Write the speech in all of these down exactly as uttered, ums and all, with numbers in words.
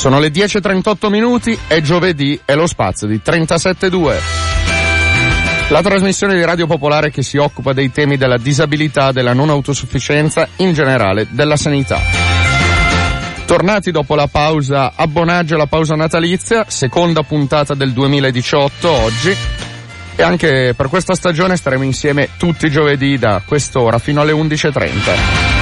Sono le dieci e trentotto minuti, è giovedì, è lo spazio di trentasette due. La trasmissione di Radio Popolare che si occupa dei temi della disabilità, della non autosufficienza, in generale della sanità. Tornati dopo la pausa abbonaggio, la pausa natalizia, seconda puntata del duemiladiciotto oggi, e anche per questa stagione staremo insieme tutti i giovedì da quest'ora fino alle undici e trenta.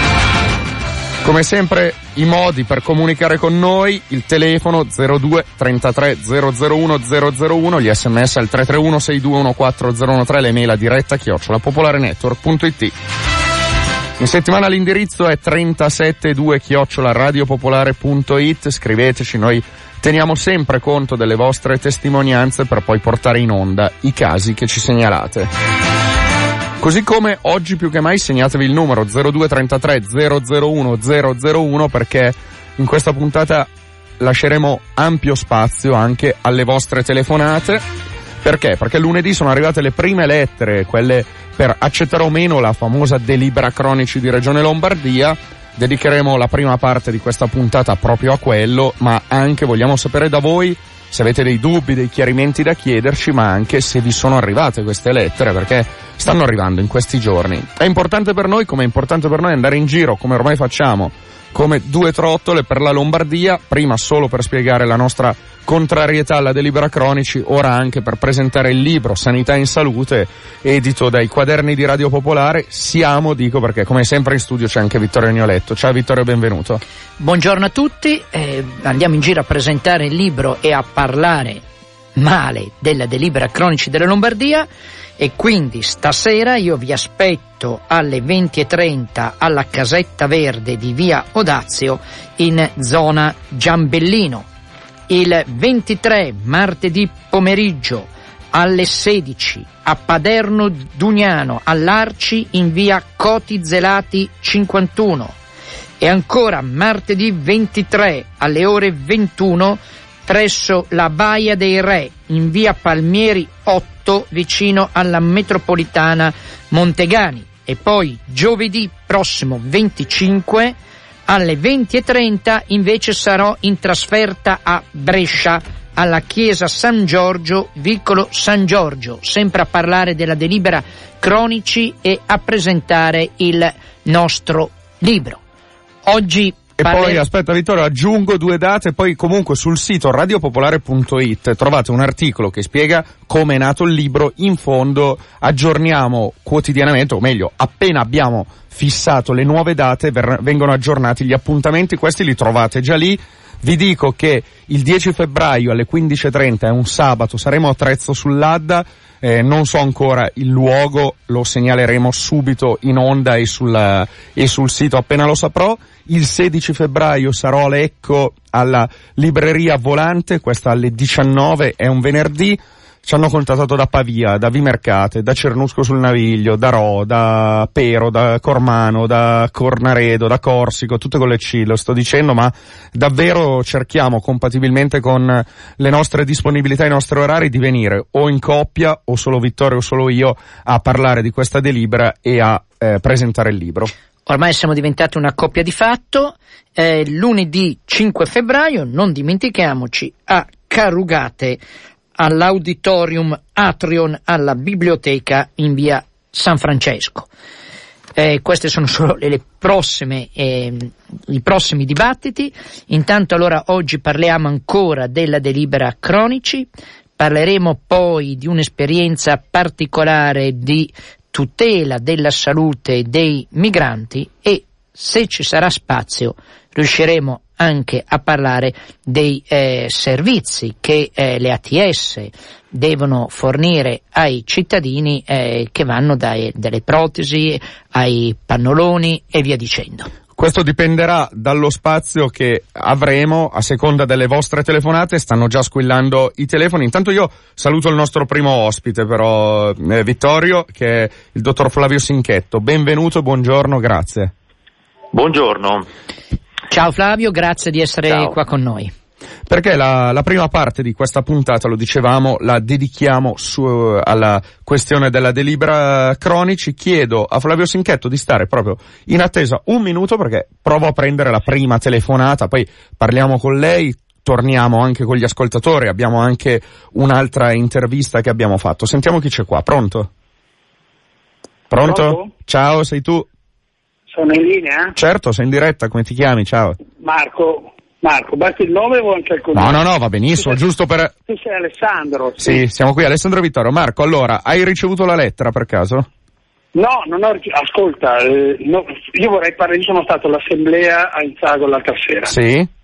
Come sempre i modi per comunicare con noi, il telefono zero due trentatré zero zero uno zero zero uno, gli sms al tre tre uno sei due uno quattro zero uno tre, l'email a diretta chiocciola popolare network punto it. In settimana l'indirizzo è tre sette due chiocciola radiopopolare punto it, scriveteci, noi teniamo sempre conto delle vostre testimonianze per poi portare in onda i casi che ci segnalate. Così come oggi più che mai segnatevi il numero zero due trentatré zero zero uno zero zero uno, perché in questa puntata lasceremo ampio spazio anche alle vostre telefonate. Perché? Perché lunedì sono arrivate le prime lettere, quelle per accettare o meno la famosa Delibera Cronici di Regione Lombardia. Dedicheremo la prima parte di questa puntata proprio a quello, ma anche vogliamo sapere da voi se avete dei dubbi, dei chiarimenti da chiederci, ma anche se vi sono arrivate queste lettere, perché stanno arrivando in questi giorni. È importante per noi, come è importante per noi andare in giro, come ormai facciamo, come due trottole per la Lombardia, prima solo per spiegare la nostra contrarietà alla Delibera Cronici, ora anche per presentare il libro Sanità in Salute, edito dai Quaderni di Radio Popolare. Siamo, dico perché come sempre in studio c'è anche Vittorio Neoletto. Ciao Vittorio, benvenuto. Buongiorno a tutti, eh, andiamo in giro a presentare il libro e a parlare male della Delibera Cronici della Lombardia, e quindi stasera io vi aspetto alle venti e trenta alla Casetta Verde di Via Odazio in zona Giambellino. Il ventitré martedì pomeriggio alle sedici a Paderno Dugnano all'Arci in via Coti Zelati cinquantuno, e ancora martedì ventitré alle ore ventuno presso la Baia dei Re in via Palmieri otto vicino alla metropolitana Montegani, e poi giovedì prossimo venticinque alle venti e trenta invece sarò in trasferta a Brescia, alla Chiesa San Giorgio, Vicolo San Giorgio, sempre a parlare della Delibera Cronici e a presentare il nostro libro. Oggi E Parler- poi, aspetta Vittorio, aggiungo due date, poi comunque sul sito radiopopolare punto it trovate un articolo che spiega come è nato il libro. In fondo aggiorniamo quotidianamente, o meglio, appena abbiamo fissato le nuove date, ver- vengono aggiornati gli appuntamenti, questi li trovate già lì. Vi dico che il dieci febbraio alle quindici e trenta, è un sabato, saremo a Trezzo sull'Adda, eh, non so ancora il luogo, lo segnaleremo subito in onda e sul, e sul sito appena lo saprò. Il sedici febbraio sarò a Lecco alla Libreria Volante, questa alle diciannove, è un venerdì. Ci hanno contattato da Pavia, da Vimercate, da Cernusco sul Naviglio, da Rò, da Pero, da Cormano, da Cornaredo, da Corsico, tutte con le C, lo sto dicendo, ma davvero cerchiamo, compatibilmente con le nostre disponibilità e i nostri orari, di venire o in coppia, o solo Vittorio o solo io, a parlare di questa delibera e a eh, presentare il libro. Ormai siamo diventati una coppia di fatto. Eh, lunedì cinque febbraio, non dimentichiamoci, a Carugate, all'auditorium Atrion alla biblioteca in via San Francesco. Eh, queste sono solo le, le prossime, eh, i prossimi dibattiti. Intanto allora oggi parliamo ancora della Delibera Cronici, parleremo poi di un'esperienza particolare di tutela della salute dei migranti, e se ci sarà spazio riusciremo anche a parlare dei eh, servizi che eh, le A T S devono fornire ai cittadini, eh, che vanno dai, dalle protesi ai pannoloni e via dicendo. Questo dipenderà dallo spazio che avremo a seconda delle vostre telefonate. Stanno già squillando i telefoni. Intanto io saluto il nostro primo ospite, però, eh, Vittorio, che è il dottor Flavio Sinchetto. Benvenuto, buongiorno, grazie. Buongiorno. Ciao Flavio, grazie di essere Ciao. qua con noi. Perché la, la prima parte di questa puntata, lo dicevamo, la dedichiamo su, alla questione della Delibera Cronici. Chiedo a Flavio Sinchetto di stare proprio in attesa un minuto, perché provo a prendere la prima telefonata, poi parliamo con lei. torniamo anche con gli ascoltatori, abbiamo anche un'altra intervista che abbiamo fatto. Sentiamo chi c'è qua, pronto? Pronto? Pronto? Ciao, sei tu? Sono in linea? Certo, sei in diretta, come ti chiami? Ciao. Marco. Marco, basta il nome o anche il cognome? No, no, no, va benissimo, sei, giusto per... Tu sei Alessandro. Sì. Sì, siamo qui, Alessandro Vittorio. Marco, allora, hai ricevuto la lettera per caso? No, non ho ricevuto... Ascolta, eh, no, io vorrei parlare, io sono stato all'assemblea a Inzago l'altra sera. Sì.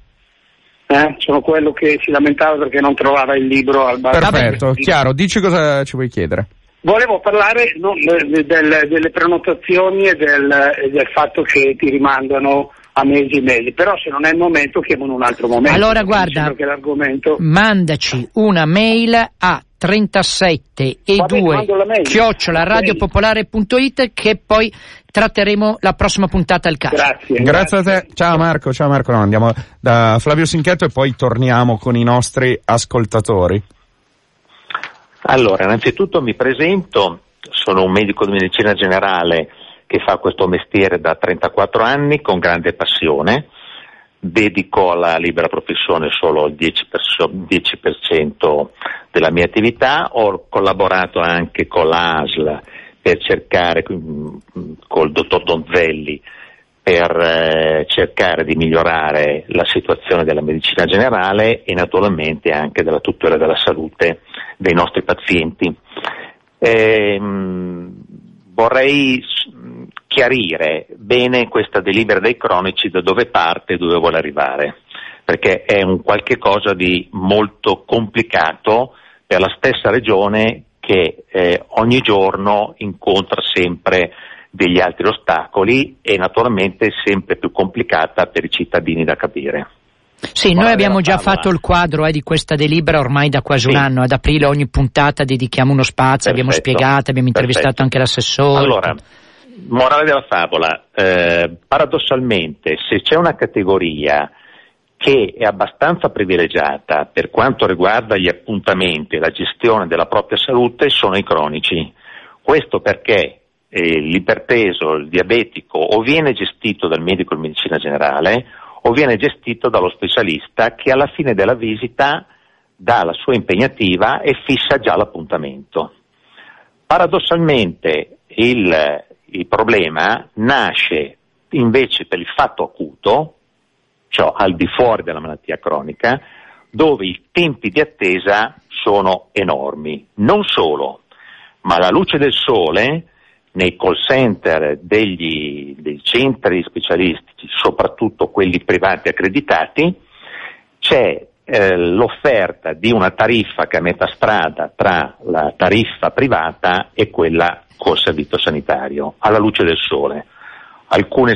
Eh, sono quello che si lamentava perché non trovava il libro al bar. Perfetto, chiaro, dici cosa ci vuoi chiedere. Volevo parlare no, del, del, delle prenotazioni e del, del fatto che ti rimandano a mesi e mesi, però se non è il momento chiamano un altro momento. Allora guarda, che l'argomento... mandaci una mail a trentasette e due chiocciola radiopopolare punto it che poi tratteremo la prossima puntata al caso. Grazie, grazie, grazie a te. Ciao Marco, ciao Marco. No, andiamo da Flavio Sinchetto e poi torniamo con i nostri ascoltatori. Allora, innanzitutto mi presento, sono un medico di medicina generale che fa questo mestiere da trentaquattro anni con grande passione, dedico alla libera professione solo il dieci per cento della mia attività, ho collaborato anche con l'A S L per cercare, col dottor Donzelli, per cercare di migliorare la situazione della medicina generale e naturalmente anche della tutela della salute dei nostri pazienti. Eh, vorrei chiarire bene questa delibera dei cronici da dove parte e dove vuole arrivare, perché è un qualche cosa di molto complicato per la stessa regione che eh, ogni giorno incontra sempre degli altri ostacoli e naturalmente sempre più complicata per i cittadini da capire. Sì, noi abbiamo già fatto il quadro eh, di questa delibera ormai da quasi sì. un anno, ad aprile ogni puntata dedichiamo uno spazio, perfetto, abbiamo spiegato, abbiamo intervistato perfetto. anche l'assessore. Allora, morale della favola, eh, paradossalmente se c'è una categoria che è abbastanza privilegiata per quanto riguarda gli appuntamenti e la gestione della propria salute sono i cronici, questo perché l'iperteso, il diabetico o viene gestito dal medico di medicina generale o viene gestito dallo specialista che alla fine della visita dà la sua impegnativa e fissa già l'appuntamento. Paradossalmente il, il problema nasce invece per il fatto acuto, cioè al di fuori della malattia cronica, dove i tempi di attesa sono enormi. Non solo, ma la luce del sole nei call center degli, dei centri specialistici, soprattutto quelli privati accreditati, c'è eh, l'offerta di una tariffa che è a metà strada tra la tariffa privata e quella col servizio sanitario, alla luce del sole. Alcune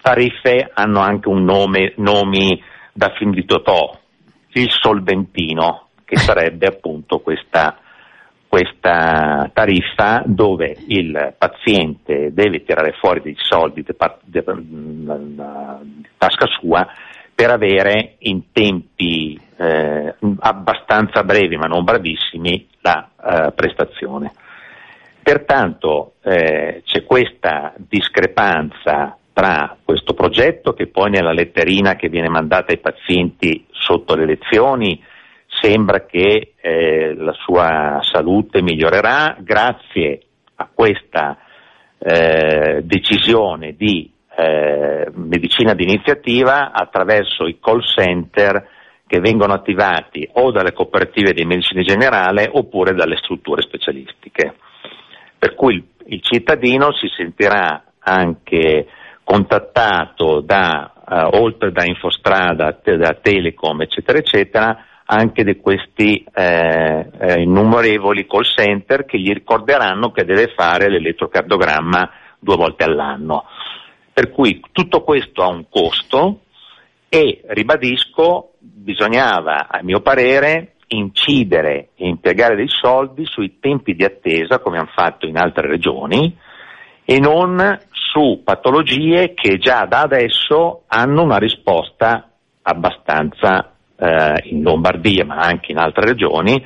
tariffe hanno anche un nome, nomi da film di Totò, il solventino, che sarebbe appunto questa questa tariffa dove il paziente deve tirare fuori dei soldi da tasca sua per avere in tempi eh, abbastanza brevi ma non brevissimi la eh, prestazione. Pertanto eh, c'è questa discrepanza tra questo progetto che poi nella letterina che viene mandata ai pazienti sotto le elezioni sembra che eh, la sua salute migliorerà grazie a questa eh, decisione di eh, medicina d'iniziativa attraverso i call center che vengono attivati o dalle cooperative di medicina generale oppure dalle strutture specialistiche. Per cui il, il cittadino si sentirà anche contattato da eh, oltre da Infostrada, te, da Telecom, eccetera, eccetera, anche di questi eh, innumerevoli call center che gli ricorderanno che deve fare l'elettrocardiogramma due volte all'anno. Per cui tutto questo ha un costo e, ribadisco, bisognava, a mio parere, incidere e impiegare dei soldi sui tempi di attesa, come hanno fatto in altre regioni, e non su patologie che già da adesso hanno una risposta abbastanza in Lombardia ma anche in altre regioni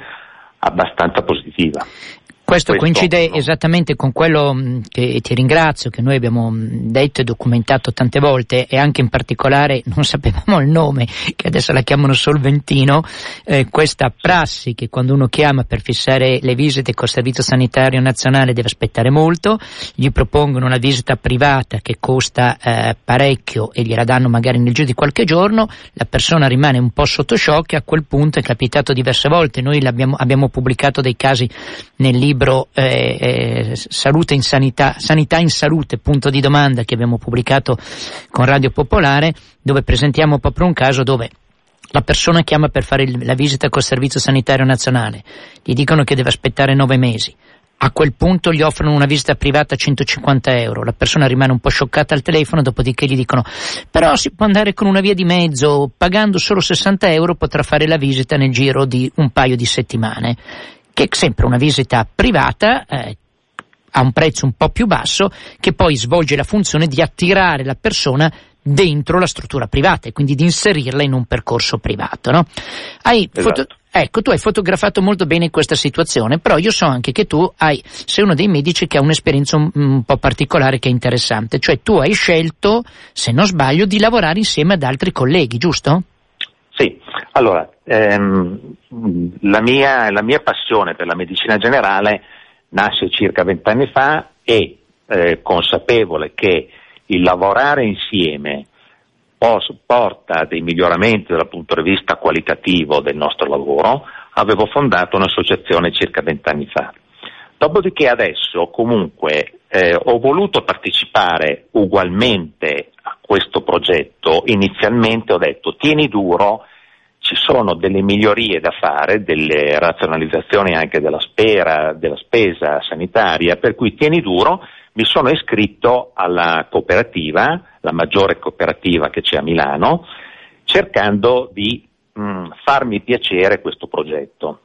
abbastanza positiva. Questo coincide esattamente con quello che, e ti ringrazio, che noi abbiamo detto e documentato tante volte, e anche in particolare non sapevamo il nome, che adesso la chiamano Solventino, eh, questa prassi che quando uno chiama per fissare le visite col Servizio Sanitario Nazionale deve aspettare molto, gli propongono una visita privata che costa eh, parecchio e gliela danno magari nel giro di qualche giorno, la persona rimane un po' sotto shock, e a quel punto è capitato diverse volte, noi l'abbiamo, abbiamo pubblicato dei casi nel libro libro eh, eh, Salute in Sanità, Sanità in Salute, punto di domanda, che abbiamo pubblicato con Radio Popolare, dove presentiamo proprio un caso dove la persona chiama per fare il, la visita col Servizio Sanitario Nazionale, gli dicono che deve aspettare nove mesi, a quel punto gli offrono una visita privata a centocinquanta euro, la persona rimane un po' scioccata al telefono, dopodiché gli dicono però si può andare con una via di mezzo, pagando solo sessanta euro potrà fare la visita nel giro di un paio di settimane, che è sempre una visita privata eh, a un prezzo un po' più basso, che poi svolge la funzione di attirare la persona dentro la struttura privata e quindi di inserirla in un percorso privato, no? Hai esatto. foto- ecco, tu hai fotografato molto bene questa situazione, però io so anche che tu hai, sei uno dei medici che ha un'esperienza un, un po' particolare, che è interessante, cioè tu hai scelto, se non sbaglio, di lavorare insieme ad altri colleghi, giusto? Sì, allora, ehm, la mia, la mia passione per la medicina generale nasce circa vent'anni fa e eh, consapevole che il lavorare insieme pos- porta dei miglioramenti dal punto di vista qualitativo del nostro lavoro, avevo fondato un'associazione circa vent'anni fa. Dopodiché adesso comunque eh, ho voluto partecipare ugualmente a questo progetto, inizialmente ho detto tieni duro, ci sono delle migliorie da fare, delle razionalizzazioni anche della, spera, della spesa sanitaria, per cui tieni duro, mi sono iscritto alla cooperativa, la maggiore cooperativa che c'è a Milano, cercando di mh, farmi piacere questo progetto.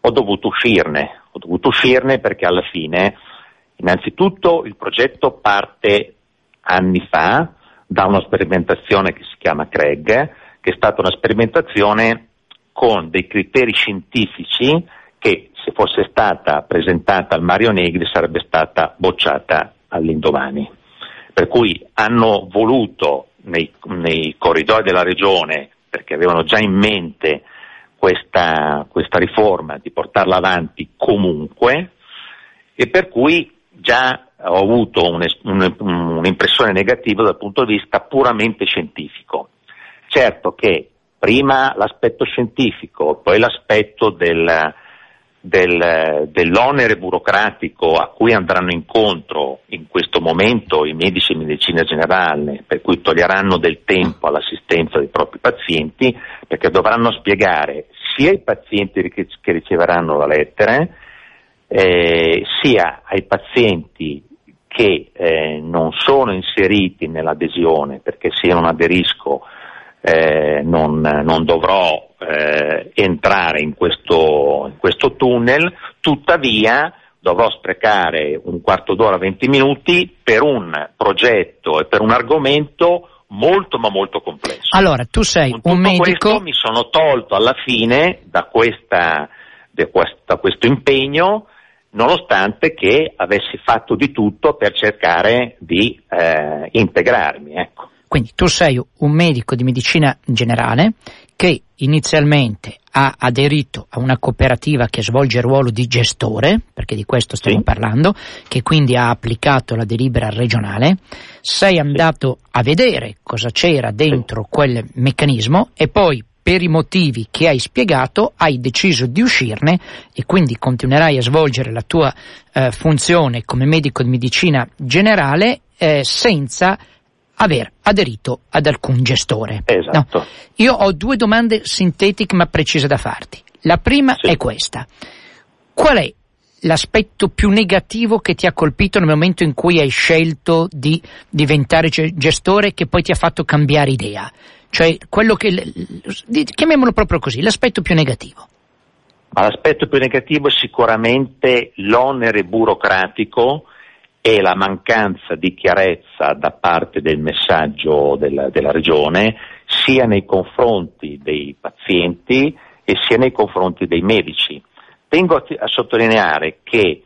Ho dovuto uscirne, ho dovuto uscirne perché alla fine, innanzitutto il progetto parte anni fa da una sperimentazione che si chiama Creg, che è stata una sperimentazione con dei criteri scientifici che se fosse stata presentata al Mario Negri sarebbe stata bocciata all'indomani. Per cui hanno voluto nei, nei corridoi della regione, perché avevano già in mente Questa, questa riforma, di portarla avanti comunque, e per cui già ho avuto un, un, un'impressione negativa dal punto di vista puramente scientifico. Certo che prima l'aspetto scientifico, poi l'aspetto del, del, dell'onere burocratico a cui andranno incontro in questo momento i medici di medicina generale, per cui toglieranno del tempo all'assistenza dei propri pazienti, perché dovranno spiegare sia ai pazienti che, che riceveranno la lettera, eh, sia ai pazienti che eh, non sono inseriti nell'adesione, perché se non aderisco eh, non, non dovrò eh, entrare in questo, in questo tunnel, tuttavia dovrò sprecare un quarto d'ora, venti minuti per un progetto e per un argomento molto ma molto complesso. Allora, tu sei un Tutto medico. Questo mi sono tolto alla fine da questa, da questa, questo impegno, nonostante che avessi fatto di tutto per cercare di eh, integrarmi, ecco. Quindi tu sei un medico di medicina generale che inizialmente ha aderito a una cooperativa che svolge il ruolo di gestore, perché di questo stiamo sì. parlando, che quindi ha applicato la delibera regionale, sei andato sì. a vedere cosa c'era dentro sì. quel meccanismo e poi per i motivi che hai spiegato hai deciso di uscirne e quindi continuerai a svolgere la tua eh, funzione come medico di medicina generale eh, senza aver aderito ad alcun gestore. Esatto. No. Io ho due domande sintetiche ma precise da farti. La prima sì. è questa: qual è l'aspetto più negativo che ti ha colpito nel momento in cui hai scelto di diventare gestore, che poi ti ha fatto cambiare idea? Cioè quello che, chiamiamolo proprio così, l'aspetto più negativo. Ma l'aspetto più negativo è sicuramente l'onere burocratico e la mancanza di chiarezza da parte del messaggio della, della regione, sia nei confronti dei pazienti e sia nei confronti dei medici. Tengo a, t- a sottolineare che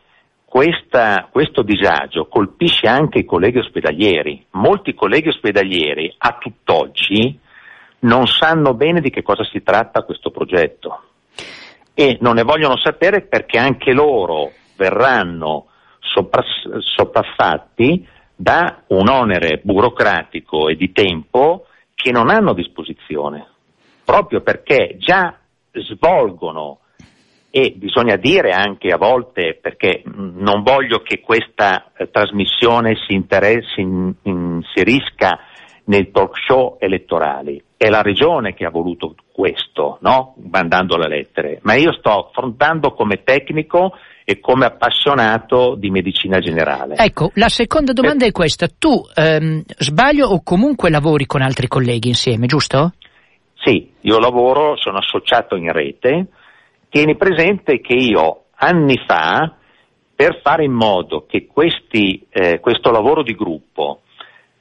Questa, questo disagio colpisce anche i colleghi ospedalieri. Molti colleghi ospedalieri a tutt'oggi non sanno bene di che cosa si tratta questo progetto e non ne vogliono sapere, perché anche loro verranno sopraffatti da un onere burocratico e di tempo che non hanno a disposizione, proprio perché già svolgono. E bisogna dire anche a volte, perché non voglio che questa eh, trasmissione si interessi, in, inserisca nei talk show elettorali, è la Regione che ha voluto questo, no? Mandando le lettere, ma io sto affrontando come tecnico e come appassionato di medicina generale. Ecco, la seconda domanda eh. è questa, tu ehm, sbaglio o comunque lavori con altri colleghi insieme, giusto? Sì, io lavoro, sono associato in rete. Tieni presente che io anni fa, per fare in modo che questi, eh, questo lavoro di gruppo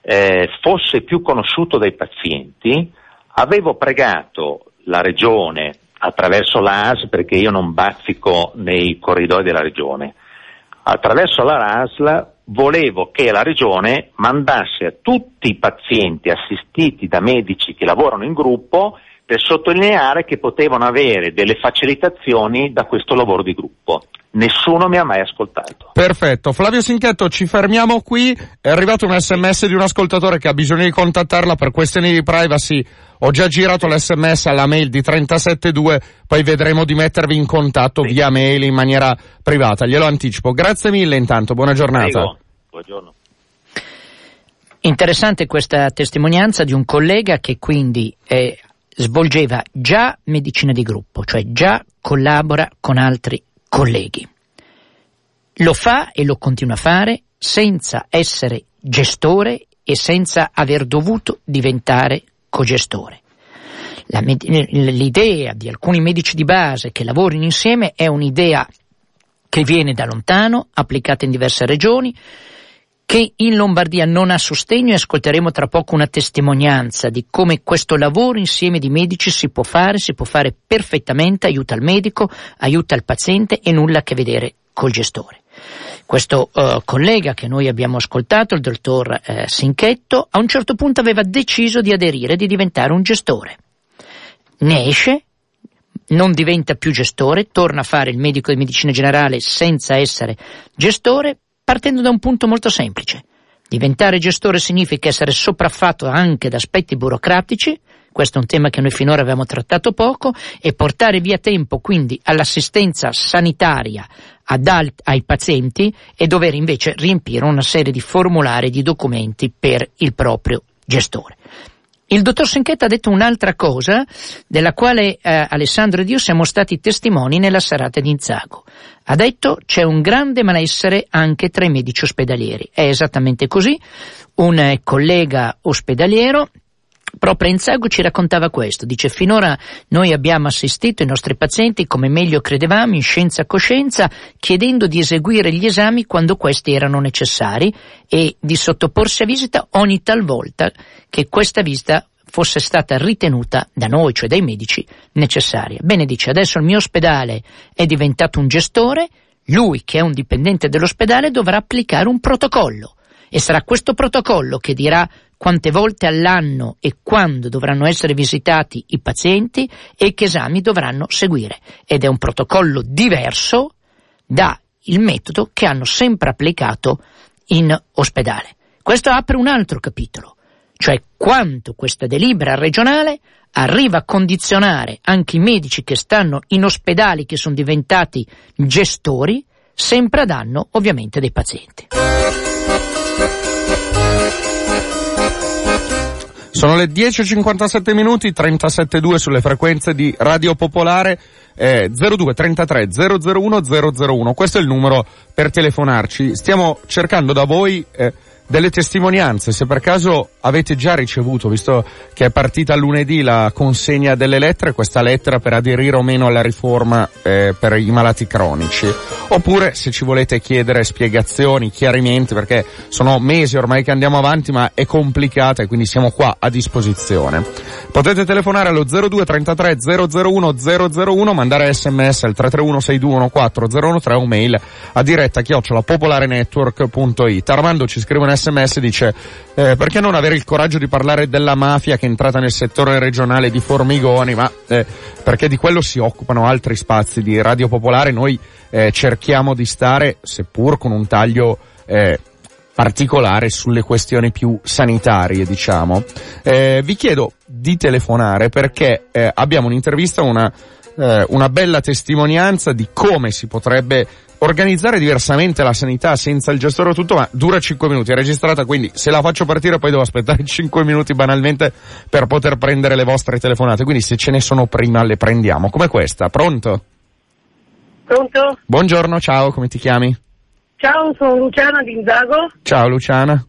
eh, fosse più conosciuto dai pazienti, avevo pregato la Regione, attraverso la A S L, perché io non bazzico nei corridoi della Regione, attraverso la A S L volevo che la Regione mandasse a tutti i pazienti assistiti da medici che lavorano in gruppo, per sottolineare che potevano avere delle facilitazioni da questo lavoro di gruppo. Nessuno mi ha mai ascoltato. Perfetto. Flavio Sinchetto, ci fermiamo qui. È arrivato un sms di un ascoltatore che ha bisogno di contattarla per questioni di privacy. Ho già girato l'esse emme esse alla mail di trentasette due, poi vedremo di mettervi in contatto sì. via mail in maniera privata. Glielo anticipo. Grazie mille intanto, buona giornata. Prego. Buongiorno. Interessante questa testimonianza di un collega che quindi è... svolgeva già medicina di gruppo, cioè già collabora con altri colleghi. Lo fa e lo continua a fare senza essere gestore e senza aver dovuto diventare cogestore. La med- l'idea di alcuni medici di base che lavorino insieme è un'idea che viene da lontano, applicata in diverse regioni, che in Lombardia non ha sostegno, e ascolteremo tra poco una testimonianza di come questo lavoro insieme di medici si può fare, si può fare perfettamente, aiuta il medico, aiuta il paziente e nulla a che vedere col gestore. Questo uh, collega che noi abbiamo ascoltato, il dottor eh, Sinchetto, a un certo punto aveva deciso di aderire, di diventare un gestore. Ne esce, non diventa più gestore, torna a fare il medico di medicina generale senza essere gestore, partendo da un punto molto semplice. Diventare gestore significa essere sopraffatto anche da aspetti burocratici, questo è un tema che noi finora abbiamo trattato poco, e portare via tempo quindi all'assistenza sanitaria ad alt- ai pazienti e dover invece riempire una serie di formulari, di documenti per il proprio gestore. Il dottor Sinchetto ha detto un'altra cosa della quale eh, Alessandro ed io siamo stati testimoni nella serata di Inzago. Ha detto c'è un grande malessere anche tra i medici ospedalieri. È esattamente così. Un eh, collega ospedaliero proprio a Inzago ci raccontava questo. Dice: finora noi abbiamo assistito i nostri pazienti come meglio credevamo, in scienza coscienza, chiedendo di eseguire gli esami quando questi erano necessari e di sottoporsi a visita ogni talvolta che questa visita fosse stata ritenuta da noi, cioè dai medici, necessaria. Bene, dice, adesso il mio ospedale è diventato un gestore, lui che è un dipendente dell'ospedale dovrà applicare un protocollo e sarà questo protocollo che dirà quante volte all'anno e quando dovranno essere visitati i pazienti e che esami dovranno seguire, ed è un protocollo diverso dal metodo che hanno sempre applicato in ospedale. Questo apre un altro capitolo, cioè quanto questa delibera regionale arriva a condizionare anche i medici che stanno in ospedali, che sono diventati gestori, sempre a danno ovviamente dei pazienti. Sono le dieci e cinquantasette minuti, trentasette due sulle frequenze di Radio Popolare, eh, zero due trentatré zero zero uno zero zero uno. Questo è il numero per telefonarci. Stiamo cercando da voi eh, delle testimonianze, se per caso avete già ricevuto, visto che è partita lunedì la consegna delle lettere, questa lettera per aderire o meno alla riforma eh, per i malati cronici, oppure se ci volete chiedere spiegazioni, chiarimenti, perché sono mesi ormai che andiamo avanti ma è complicata e quindi siamo qua a disposizione. Potete telefonare allo zero due trentatré zero zero uno zero zero uno, mandare sms al tre tre uno sei due uno quattro zero uno tre o mail a diretta chiocciola popolarenetwork.it. Armando ci scrive un sms, dice eh, perché non avere il coraggio di parlare della mafia che è entrata nel settore regionale di Formigoni, ma eh, perché di quello si occupano altri spazi di Radio Popolare. Noi eh, cerchiamo di stare, seppur con un taglio eh, particolare, sulle questioni più sanitarie, diciamo. Eh, vi chiedo di telefonare perché eh, abbiamo un'intervista, una eh, una bella testimonianza di come si potrebbe organizzare diversamente la sanità senza il gestore tutto, ma dura cinque minuti, è registrata, quindi se la faccio partire poi devo aspettare cinque minuti banalmente per poter prendere le vostre telefonate, quindi se ce ne sono prima le prendiamo, come questa. Pronto? Pronto? Buongiorno, ciao, come ti chiami? Ciao, sono Luciana di Inzago. Ciao Luciana.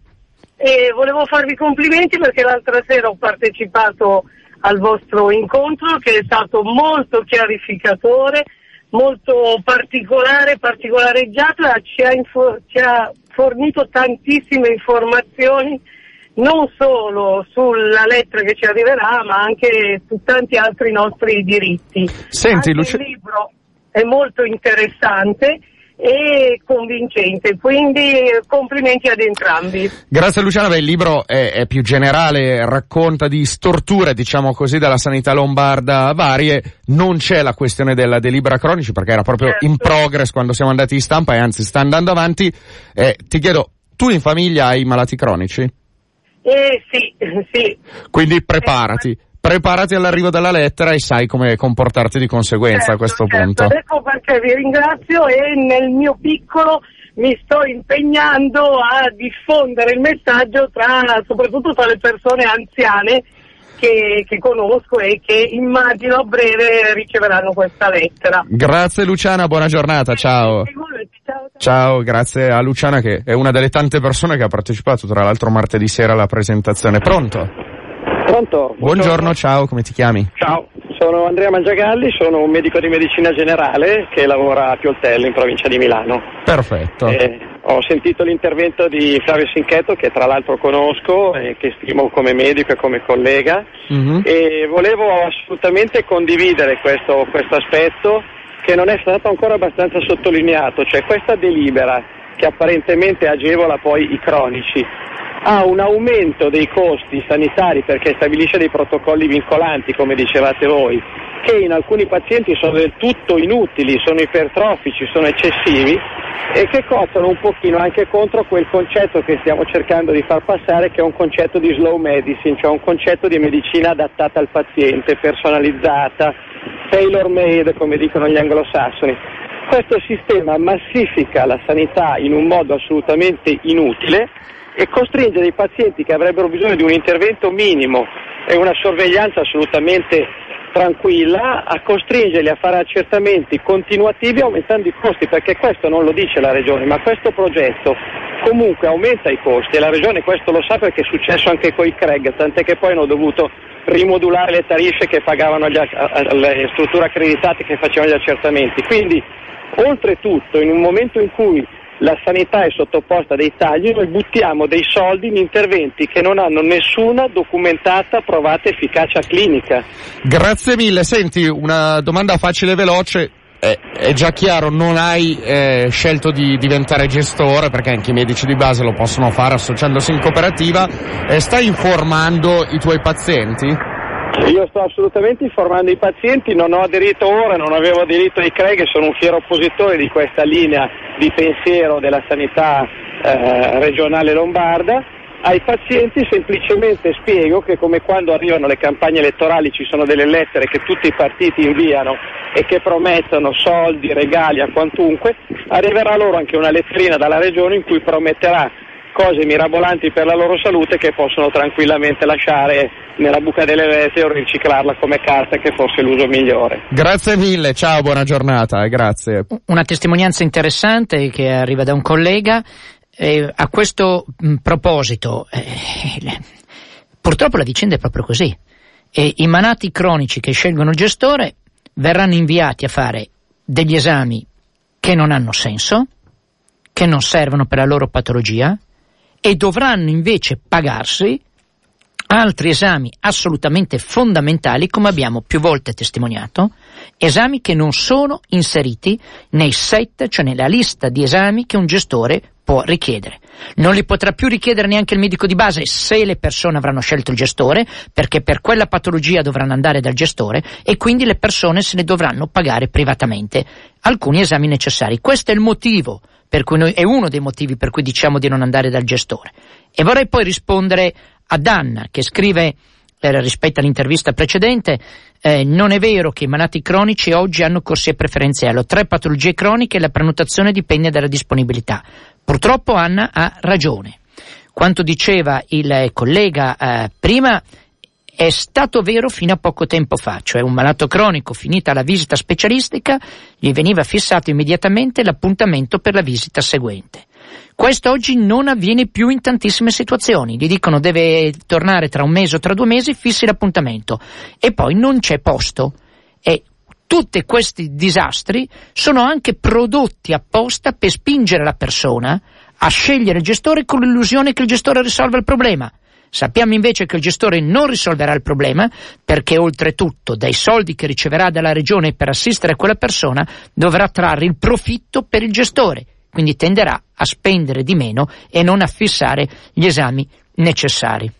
E volevo farvi complimenti perché l'altra sera ho partecipato al vostro incontro che è stato molto chiarificatore, molto particolare, particolareggiata, ci ha, infor- ci ha fornito tantissime informazioni, non solo sulla lettera che ci arriverà, ma anche su tanti altri nostri diritti. Senti, Lucia... Il libro è molto interessante e convincente, quindi complimenti ad entrambi. Grazie Luciana. Beh, il libro è, è più generale, racconta di storture, diciamo così, dalla sanità lombarda varie. Non c'è la questione della delibera cronici perché era proprio certo. In progress quando siamo andati in stampa e anzi sta andando avanti. Eh, ti chiedo, tu in famiglia hai malati cronici? Eh sì, sì. Quindi preparati. Preparati all'arrivo della lettera e sai come comportarti di conseguenza, certo, a questo certo. punto. Ecco perché vi ringrazio e nel mio piccolo mi sto impegnando a diffondere il messaggio tra, soprattutto tra le persone anziane che, che conosco e che immagino a breve riceveranno questa lettera. Grazie Luciana, buona giornata, ciao. Ciao, grazie a Luciana che è una delle tante persone che ha partecipato tra l'altro martedì sera alla presentazione. Pronto? Pronto? Buongiorno. Buongiorno, ciao, come ti chiami? Ciao, sono Andrea Mangiagalli, sono un medico di medicina generale che lavora a Pioltello in provincia di Milano. Perfetto. Eh, ho sentito l'intervento di Flavio Sinchetto, che tra l'altro conosco e che stimo come medico e come collega, mm-hmm. e volevo assolutamente condividere questo, questo aspetto che non è stato ancora abbastanza sottolineato, cioè questa delibera che apparentemente agevola poi i cronici ha un aumento dei costi sanitari perché stabilisce dei protocolli vincolanti, come dicevate voi, che in alcuni pazienti sono del tutto inutili, sono ipertrofici, sono eccessivi e che cozzano un pochino anche contro quel concetto che stiamo cercando di far passare, che è un concetto di slow medicine, cioè un concetto di medicina adattata al paziente, personalizzata, tailor made, come dicono gli anglosassoni. Questo sistema massifica la sanità in un modo assolutamente inutile e costringere i pazienti che avrebbero bisogno di un intervento minimo e una sorveglianza assolutamente tranquilla a costringerli a fare accertamenti continuativi aumentando i costi, perché questo non lo dice la Regione, ma questo progetto comunque aumenta i costi e la Regione questo lo sa perché è successo anche con i Creg, tant'è che poi hanno dovuto rimodulare le tariffe che pagavano le strutture accreditate che facevano gli accertamenti. Quindi oltretutto in un momento in cui la sanità è sottoposta a dei tagli, noi buttiamo dei soldi in interventi che non hanno nessuna documentata, provata efficacia clinica. Grazie mille. Senti, una domanda facile e veloce. Eh, è già chiaro, non hai eh, scelto di diventare gestore perché anche i medici di base lo possono fare associandosi in cooperativa. Eh, stai informando i tuoi pazienti? Io sto assolutamente informando i pazienti, non ho aderito ora, non avevo aderito ai Creg, sono un fiero oppositore di questa linea di pensiero della sanità eh, regionale lombarda. Ai pazienti semplicemente spiego che, come quando arrivano le campagne elettorali ci sono delle lettere che tutti i partiti inviano e che promettono soldi, regali a quantunque, arriverà loro anche una letterina dalla Regione in cui prometterà cose mirabolanti per la loro salute che possono tranquillamente lasciare nella buca delle vesti o riciclarla come carta, che fosse l'uso migliore. Grazie mille, ciao, buona giornata, grazie. Una testimonianza interessante che arriva da un collega Eh, a questo mh, proposito, eh, le, purtroppo la vicenda è proprio così. E i malati cronici che scelgono il gestore verranno inviati a fare degli esami che non hanno senso, che non servono per la loro patologia, e dovranno invece pagarsi altri esami assolutamente fondamentali, come abbiamo più volte testimoniato, esami che non sono inseriti nei set, cioè nella lista di esami che un gestore può richiedere. Non li potrà più richiedere neanche il medico di base se le persone avranno scelto il gestore, perché per quella patologia dovranno andare dal gestore e quindi le persone se ne dovranno pagare privatamente alcuni esami necessari. Questo è il motivo per cui noi, è uno dei motivi per cui diciamo di non andare dal gestore. E vorrei poi rispondere ad Anna che scrive eh, rispetto all'intervista precedente. Eh, non è vero che i malati cronici oggi hanno corsie preferenziali, ho tre patologie croniche e la prenotazione dipende dalla disponibilità. Purtroppo Anna ha ragione. Quanto diceva il collega eh, prima è stato vero fino a poco tempo fa, cioè un malato cronico finita la visita specialistica gli veniva fissato immediatamente l'appuntamento per la visita seguente. Questo oggi non avviene più in tantissime situazioni, gli dicono deve tornare tra un mese o tra due mesi, fissi l'appuntamento e poi non c'è posto. E tutti questi disastri sono anche prodotti apposta per spingere la persona a scegliere il gestore con l'illusione che il gestore risolva il problema. Sappiamo invece che il gestore non risolverà il problema, perché oltretutto dai soldi che riceverà dalla regione per assistere a quella persona dovrà trarre il profitto per il gestore, quindi tenderà a spendere di meno e non a fissare gli esami necessari.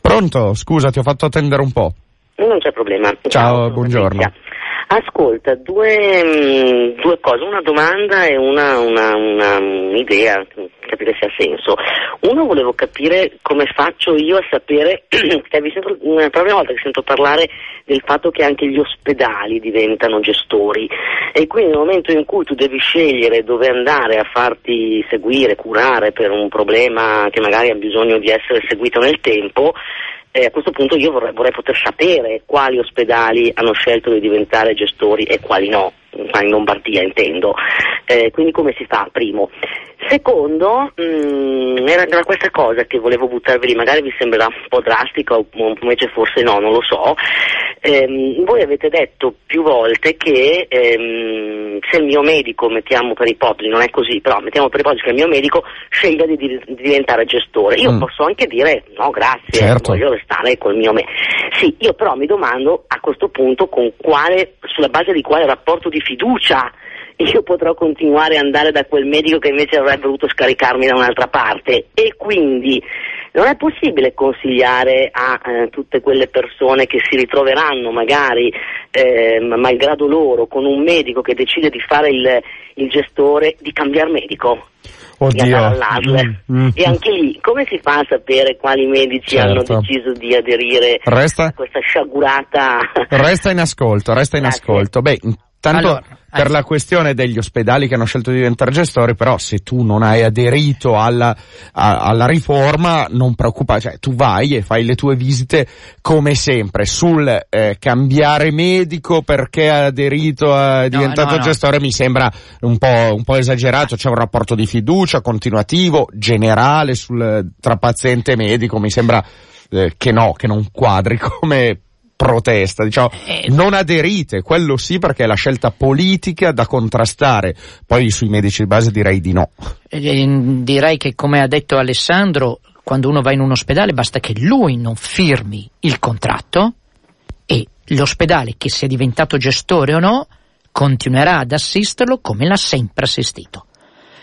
Pronto? Scusa, ti ho fatto attendere un po'. Non c'è problema. Ciao, Ciao buongiorno. Patrizia. Ascolta, due, due cose, una domanda e una, una, una un'idea, capire se ha senso. Uno, volevo capire come faccio io a sapere, perché vi sento, è la prima volta che sento parlare del fatto che anche gli ospedali diventano gestori e quindi nel momento in cui tu devi scegliere dove andare a farti seguire, curare per un problema che magari ha bisogno di essere seguito nel tempo, Eh, a questo punto io vorrei, vorrei poter sapere quali ospedali hanno scelto di diventare gestori e quali no, in Lombardia intendo, eh, quindi come si fa, primo. Secondo, mh, era, era questa cosa che volevo buttarvi lì, magari vi sembrerà un po' drastica o invece forse no, non lo so. Ehm, voi avete detto più volte che ehm, se il mio medico, mettiamo per ipotesi, non è così, però mettiamo per ipotesi che il mio medico scelga di, di, di diventare gestore, io mm. posso anche dire no grazie, certo. Voglio restare col mio me. Sì, io però mi domando a questo punto con quale, sulla base di quale rapporto di fiducia io potrò continuare a andare da quel medico che invece avrebbe voluto scaricarmi da un'altra parte. E quindi non è possibile consigliare a eh, tutte quelle persone che si ritroveranno magari eh, malgrado loro con un medico che decide di fare il, il gestore di cambiare medico. Oddio. Di andare all'A S L mm, mm. E anche lì come si fa a sapere quali medici certo. hanno deciso di aderire resta, a questa sciagurata? Resta in ascolto, resta in Grazie. ascolto. Beh, tanto allora, per eh. la questione degli ospedali che hanno scelto di diventare gestori, però se tu non hai aderito alla, a, alla riforma non preoccupare, cioè tu vai e fai le tue visite come sempre. Sul eh, cambiare medico perché ha aderito a no, diventato no, no. gestore mi sembra un po', un po' esagerato, c'è un rapporto di fiducia continuativo, generale sul, tra paziente e medico, mi sembra eh, che no, che non quadri come protesta, diciamo, non aderite, quello sì, perché è la scelta politica da contrastare. Poi sui medici di base direi di no. Direi che, come ha detto Alessandro, quando uno va in un ospedale basta che lui non firmi il contratto e l'ospedale, che sia diventato gestore o no, continuerà ad assisterlo come l'ha sempre assistito.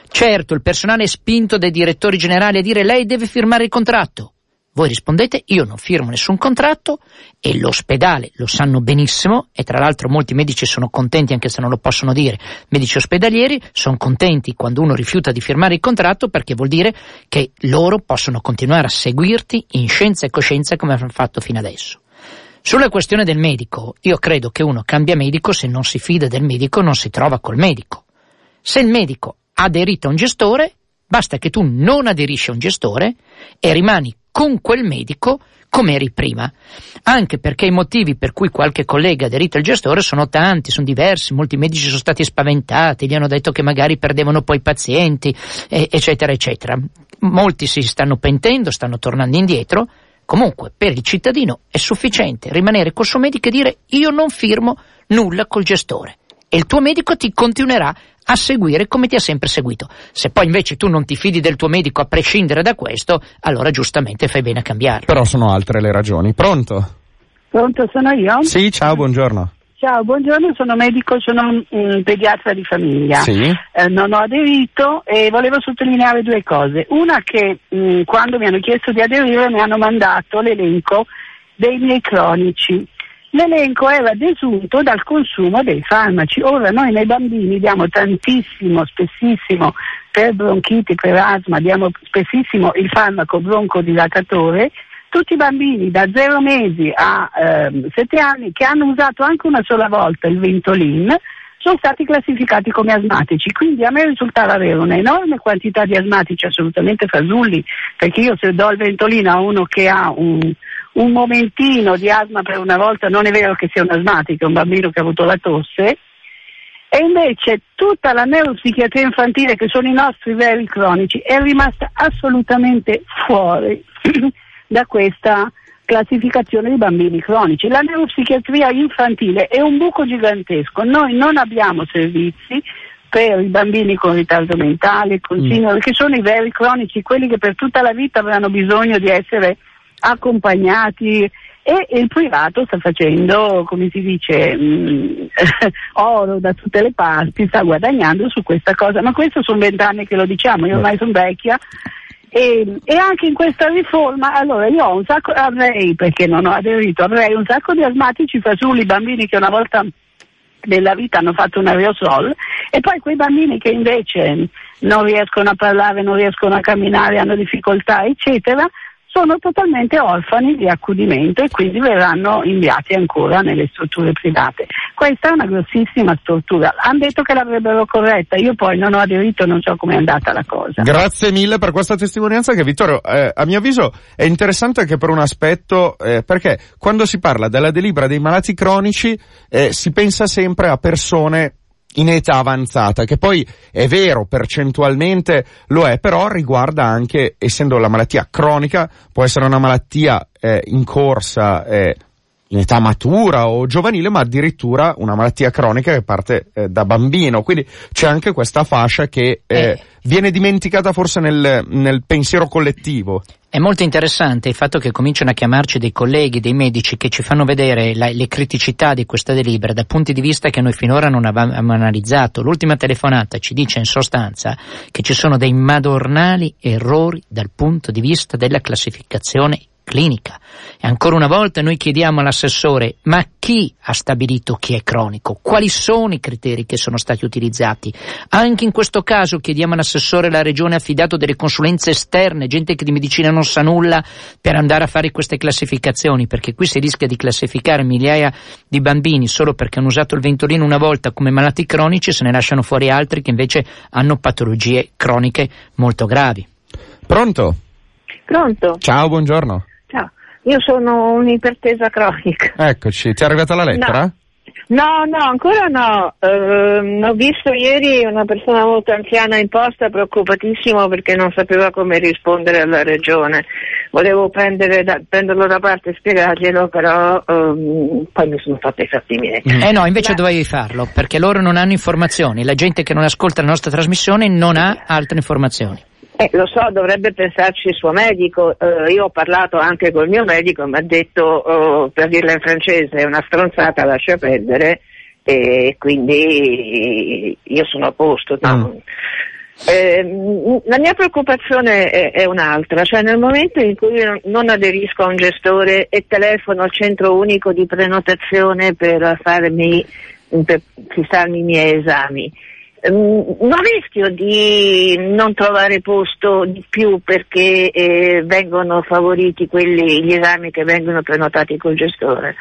Certo, il personale è spinto dai direttori generali a dire lei deve firmare il contratto. Voi rispondete, io non firmo nessun contratto, e l'ospedale lo sanno benissimo, e tra l'altro molti medici sono contenti, anche se non lo possono dire, medici ospedalieri sono contenti quando uno rifiuta di firmare il contratto, perché vuol dire che loro possono continuare a seguirti in scienza e coscienza come hanno fatto fino adesso. Sulla questione del medico, io credo che uno cambia medico se non si fida del medico, non si trova col medico. Se il medico ha aderito a un gestore, basta che tu non aderisci a un gestore e rimani con quel medico come eri prima, anche perché i motivi per cui qualche collega ha aderito al gestore sono tanti, sono diversi, molti medici sono stati spaventati, gli hanno detto che magari perdevano poi i pazienti, eh, eccetera eccetera. Molti si stanno pentendo, stanno tornando indietro. Comunque per il cittadino è sufficiente rimanere col suo medico e dire: io non firmo nulla col gestore, e il tuo medico ti continuerà a seguire come ti ha sempre seguito. Se poi invece tu non ti fidi del tuo medico a prescindere da questo, allora giustamente fai bene a cambiarlo. Però sono altre le ragioni. Pronto? Pronto, sono io? Sì, ciao, buongiorno. Ciao, buongiorno, sono medico, sono un pediatra di famiglia, sì. eh, non ho aderito e volevo sottolineare due cose. Una, che mh, quando mi hanno chiesto di aderire mi hanno mandato l'elenco dei miei cronici. L'elenco era desunto dal consumo dei farmaci. Ora noi nei bambini diamo tantissimo, spessissimo, per bronchite, per asma, diamo spessissimo il farmaco broncodilatatore. Tutti i bambini da zero mesi a ehm, sette anni che hanno usato anche una sola volta il Ventolin sono stati classificati come asmatici, quindi a me risultava avere un'enorme quantità di asmatici assolutamente fasulli, perché io se do il Ventolin a uno che ha un, un momentino di asma per una volta non è vero che sia un asmatico, è un bambino che ha avuto la tosse. E invece tutta la neuropsichiatria infantile, che sono i nostri veri cronici, è rimasta assolutamente fuori da questa classificazione di bambini cronici. La neuropsichiatria infantile è un buco gigantesco, noi non abbiamo servizi per i bambini con ritardo mentale, con mm. sintomi, che sono i veri cronici, quelli che per tutta la vita avranno bisogno di essere accompagnati, e il privato sta facendo, come si dice, mh, oro da tutte le parti, sta guadagnando su questa cosa, ma questo sono vent'anni che lo diciamo, io ormai sono vecchia. E, e anche in questa riforma, allora io ho un sacco, avrei, perché non ho aderito, avrei un sacco di asmatici fasulli, bambini che una volta nella vita hanno fatto un aerosol, e poi quei bambini che invece non riescono a parlare, non riescono a camminare, hanno difficoltà eccetera, sono totalmente orfani di accudimento e quindi verranno inviati ancora nelle strutture private. Questa è una grossissima stortura. Hanno detto che l'avrebbero corretta, io poi non ho aderito, non so com'è andata la cosa. Grazie mille per questa testimonianza che, Vittorio, eh, a mio avviso è interessante anche per un aspetto, eh, perché quando si parla della delibera dei malati cronici eh, si pensa sempre a persone in età avanzata, che poi è vero, percentualmente lo è, però riguarda anche, essendo la malattia cronica, può essere una malattia eh, in corsa eh, in età matura o giovanile, ma addirittura una malattia cronica che parte eh, da bambino, quindi c'è anche questa fascia che eh, eh. viene dimenticata forse nel, nel pensiero collettivo. È molto interessante il fatto che cominciano a chiamarci dei colleghi, dei medici, che ci fanno vedere la, le criticità di questa delibera da punti di vista che noi finora non avevamo analizzato. L'ultima telefonata ci dice in sostanza che ci sono dei madornali errori dal punto di vista della classificazione clinica. E ancora una volta noi chiediamo all'assessore: ma chi ha stabilito chi è cronico? Quali sono i criteri che sono stati utilizzati? Anche in questo caso chiediamo all'assessore: la regione ha affidato delle consulenze esterne, gente che di medicina non sa nulla, per andare a fare queste classificazioni, perché qui si rischia di classificare migliaia di bambini solo perché hanno usato il Ventolin una volta come malati cronici e se ne lasciano fuori altri che invece hanno patologie croniche molto gravi. Pronto? Pronto? Ciao, buongiorno. Io sono un'ipertesa cronica. Eccoci, ti è arrivata la lettera? No, no, no, ancora no. Uh, ho visto ieri una persona molto anziana in posta, preoccupatissimo perché non sapeva come rispondere alla regione. Volevo prendere da, prenderlo da parte e spiegarglielo, però um, poi mi sono fatta i fatti miei. Mm. Eh no, invece Ma... dovevi farlo, perché loro non hanno informazioni. La gente che non ascolta la nostra trasmissione non ha altre informazioni. Eh, lo so, dovrebbe pensarci il suo medico. Eh, io ho parlato anche col mio medico, mi ha detto, eh, per dirla in francese, è una stronzata, lascia perdere, e quindi io sono a posto. No? Eh, la mia preoccupazione è, è un'altra, cioè nel momento in cui io non aderisco a un gestore e telefono al centro unico di prenotazione per farmi, per fissarmi i miei esami, non rischio di non trovare posto di più perché eh, vengono favoriti quelli, gli esami che vengono prenotati col gestore?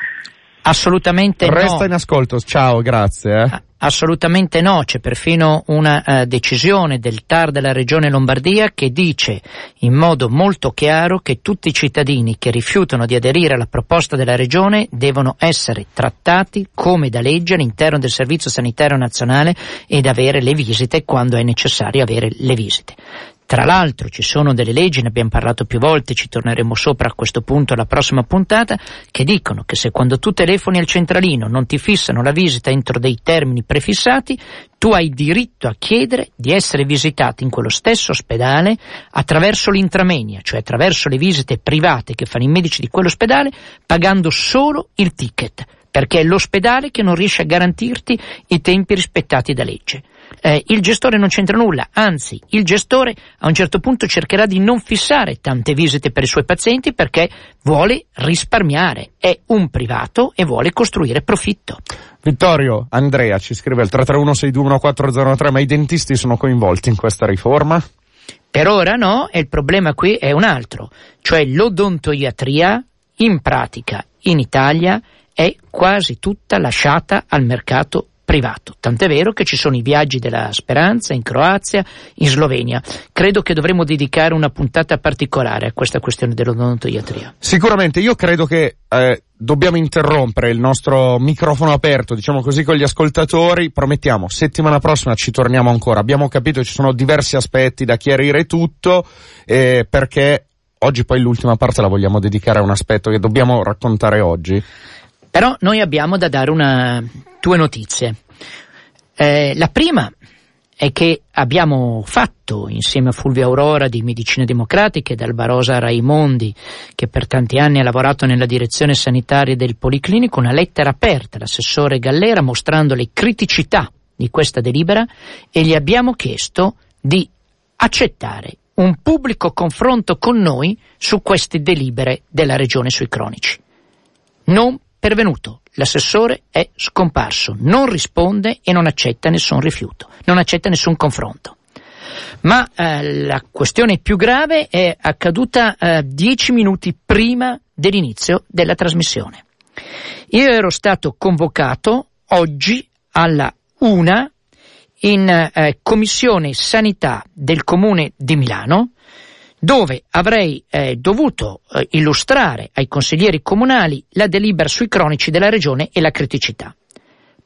Assolutamente. Resta no. Resta in ascolto, ciao, grazie. Eh. Assolutamente no, c'è perfino una uh, decisione del T A R della Regione Lombardia che dice in modo molto chiaro che tutti i cittadini che rifiutano di aderire alla proposta della Regione devono essere trattati come da legge all'interno del Servizio Sanitario Nazionale ed avere le visite quando è necessario avere le visite. Tra l'altro ci sono delle leggi, ne abbiamo parlato più volte, ci torneremo sopra a questo punto alla prossima puntata, che dicono che se quando tu telefoni al centralino non ti fissano la visita entro dei termini prefissati, tu hai diritto a chiedere di essere visitato in quello stesso ospedale attraverso l'intramenia, cioè attraverso le visite private che fanno i medici di quell'ospedale, pagando solo il ticket, perché è l'ospedale che non riesce a garantirti i tempi rispettati da legge. Eh, il gestore non c'entra nulla, anzi il gestore a un certo punto cercherà di non fissare tante visite per i suoi pazienti perché vuole risparmiare, è un privato e vuole costruire profitto. Vittorio, Andrea ci scrive al tre tre uno sei due uno quattro zero tre, ma i dentisti sono coinvolti in questa riforma? Per ora no, e il problema qui è un altro, cioè l'odontoiatria in pratica in Italia è quasi tutta lasciata al mercato privato, tant'è vero che ci sono i viaggi della speranza in Croazia, in Slovenia. Credo che dovremmo dedicare una puntata particolare a questa questione dell'odontoiatria. Sicuramente, io credo che eh, dobbiamo interrompere il nostro microfono aperto, diciamo così, con gli ascoltatori. Promettiamo, settimana prossima ci torniamo ancora. Abbiamo capito, ci sono diversi aspetti da chiarire tutto, eh, perché oggi poi l'ultima parte la vogliamo dedicare a un aspetto che dobbiamo raccontare oggi. Però noi abbiamo da dare una due notizie. Eh, la prima è che abbiamo fatto, insieme a Fulvia Aurora di Medicine Democratiche, ed Albarosa Raimondi, che per tanti anni ha lavorato nella direzione sanitaria del Policlinico, una lettera aperta all'assessore Gallera mostrando le criticità di questa delibera, e gli abbiamo chiesto di accettare un pubblico confronto con noi su queste delibere della Regione sui cronici. Non pervenuto, l'assessore è scomparso, non risponde e non accetta nessun rifiuto, non accetta nessun confronto. Ma eh, la questione più grave è accaduta eh, dieci minuti prima dell'inizio della trasmissione. Io ero stato convocato oggi alla una in eh, Commissione Sanità del Comune di Milano, dove avrei eh, dovuto eh, illustrare ai consiglieri comunali la delibera sui cronici della Regione e la criticità.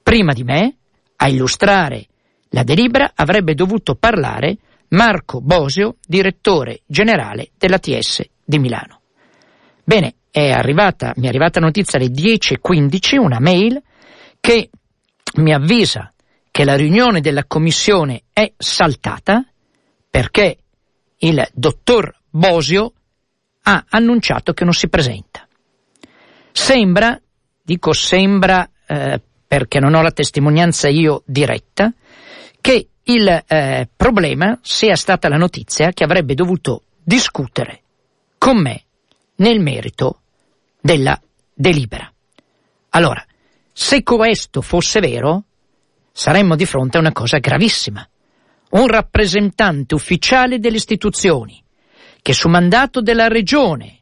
Prima di me, a illustrare la delibera, avrebbe dovuto parlare Marco Bosio, direttore generale dell'A T S di Milano. Bene, è arrivata, mi è arrivata notizia alle dieci e quindici, una mail che mi avvisa che la riunione della Commissione è saltata perché il dottor Bosio ha annunciato che non si presenta. Sembra, dico sembra eh, perché non ho la testimonianza io diretta, che il eh, problema sia stata la notizia che avrebbe dovuto discutere con me nel merito della delibera. Allora, se questo fosse vero, saremmo di fronte a una cosa gravissima. Un rappresentante ufficiale delle istituzioni che su mandato della Regione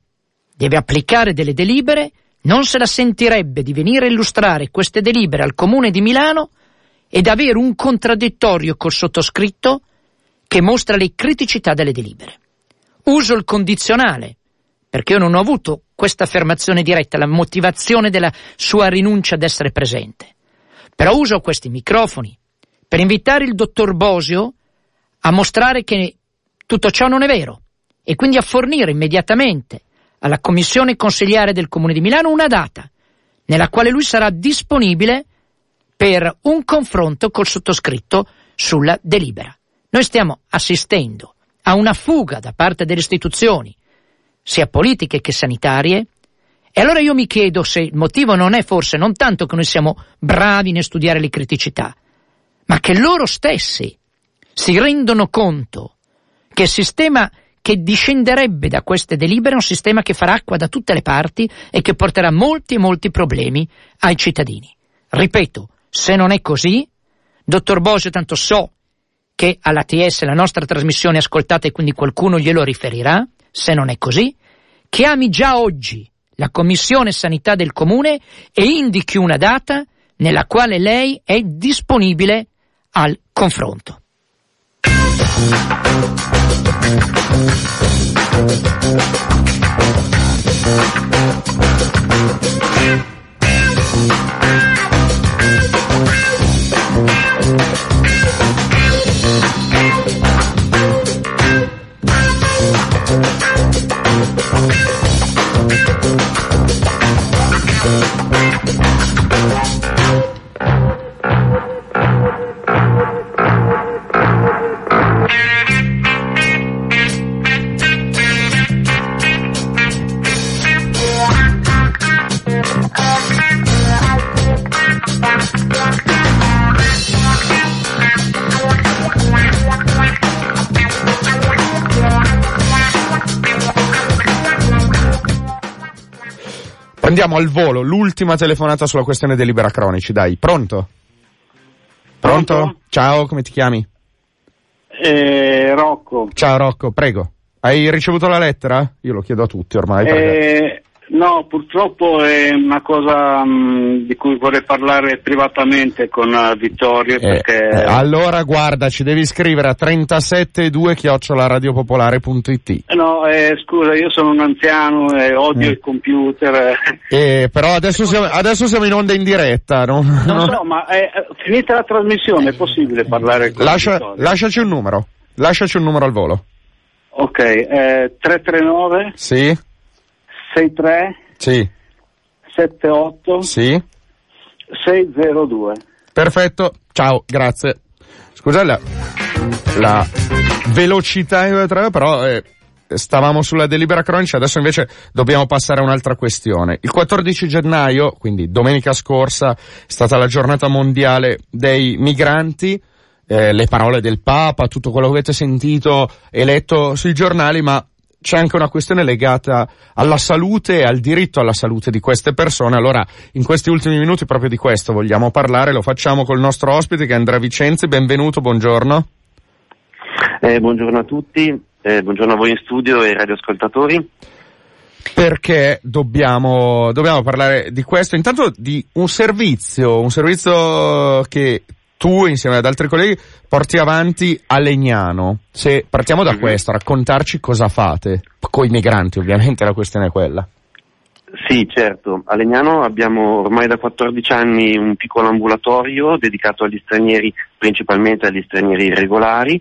deve applicare delle delibere non se la sentirebbe di venire a illustrare queste delibere al Comune di Milano ed avere un contraddittorio col sottoscritto che mostra le criticità delle delibere. Uso il condizionale perché io non ho avuto questa affermazione diretta, la motivazione della sua rinuncia ad essere presente, però uso questi microfoni per invitare il dottor Bosio a mostrare che tutto ciò non è vero e quindi a fornire immediatamente alla Commissione Consigliare del Comune di Milano una data nella quale lui sarà disponibile per un confronto col sottoscritto sulla delibera. Noi stiamo assistendo a una fuga da parte delle istituzioni, sia politiche che sanitarie, e allora io mi chiedo se il motivo non è forse non tanto che noi siamo bravi nel studiare le criticità, ma che loro stessi si rendono conto che il sistema che discenderebbe da queste delibere è un sistema che farà acqua da tutte le parti e che porterà molti e molti problemi ai cittadini. Ripeto, se non è così, dottor Bosio, tanto so che all'A T S la nostra trasmissione è ascoltata e quindi qualcuno glielo riferirà, se non è così, chiami già oggi la Commissione Sanità del Comune e indichi una data nella quale lei è disponibile al confronto. Andiamo al volo, l'ultima telefonata sulla questione dei Delibera Cronici, dai. Pronto? Pronto? Pronto? Ciao, come ti chiami? Eh, Rocco. Ciao Rocco, prego. Hai ricevuto la lettera? Io lo chiedo a tutti ormai. Eh, no, purtroppo è una cosa mh, di cui vorrei parlare privatamente con Vittorio, eh, perché... Eh, allora guarda, ci devi scrivere a trentasette due chiocciola radio popolare punto it. No, eh, scusa, io sono un anziano e eh, odio eh. il computer. Eh, però adesso siamo, adesso siamo in onda in diretta, no? Non so, ma eh, finita la trasmissione è possibile parlare con Lascia, Vittorio? Lasciaci un numero, lasciaci un numero al volo. Ok, eh, tre tre nove? Sì. sei tre? Sì. sette otto? Sì. sei zero due. Perfetto, ciao, grazie. Scusa la, la velocità, però eh, stavamo sulla Delibera Cronici, adesso invece dobbiamo passare a un'altra questione. Il quattordici gennaio, quindi domenica scorsa, è stata la giornata mondiale dei migranti. Eh, le parole del Papa, tutto quello che avete sentito e letto sui giornali, ma c'è anche una questione legata alla salute e al diritto alla salute di queste persone. Allora, in questi ultimi minuti proprio di questo vogliamo parlare, lo facciamo col nostro ospite che è Andrea Vicenzi. Benvenuto, buongiorno. Eh, buongiorno a tutti, eh, buongiorno a voi in studio e ai radioascoltatori. Perché dobbiamo, dobbiamo parlare di questo? Intanto di un servizio, un servizio che tu insieme ad altri colleghi porti avanti a Legnano. Se partiamo da questo, raccontarci cosa fate con i migranti, ovviamente la questione è quella. Sì, certo, a Legnano abbiamo ormai da quattordici anni un piccolo ambulatorio dedicato agli stranieri, principalmente agli stranieri irregolari,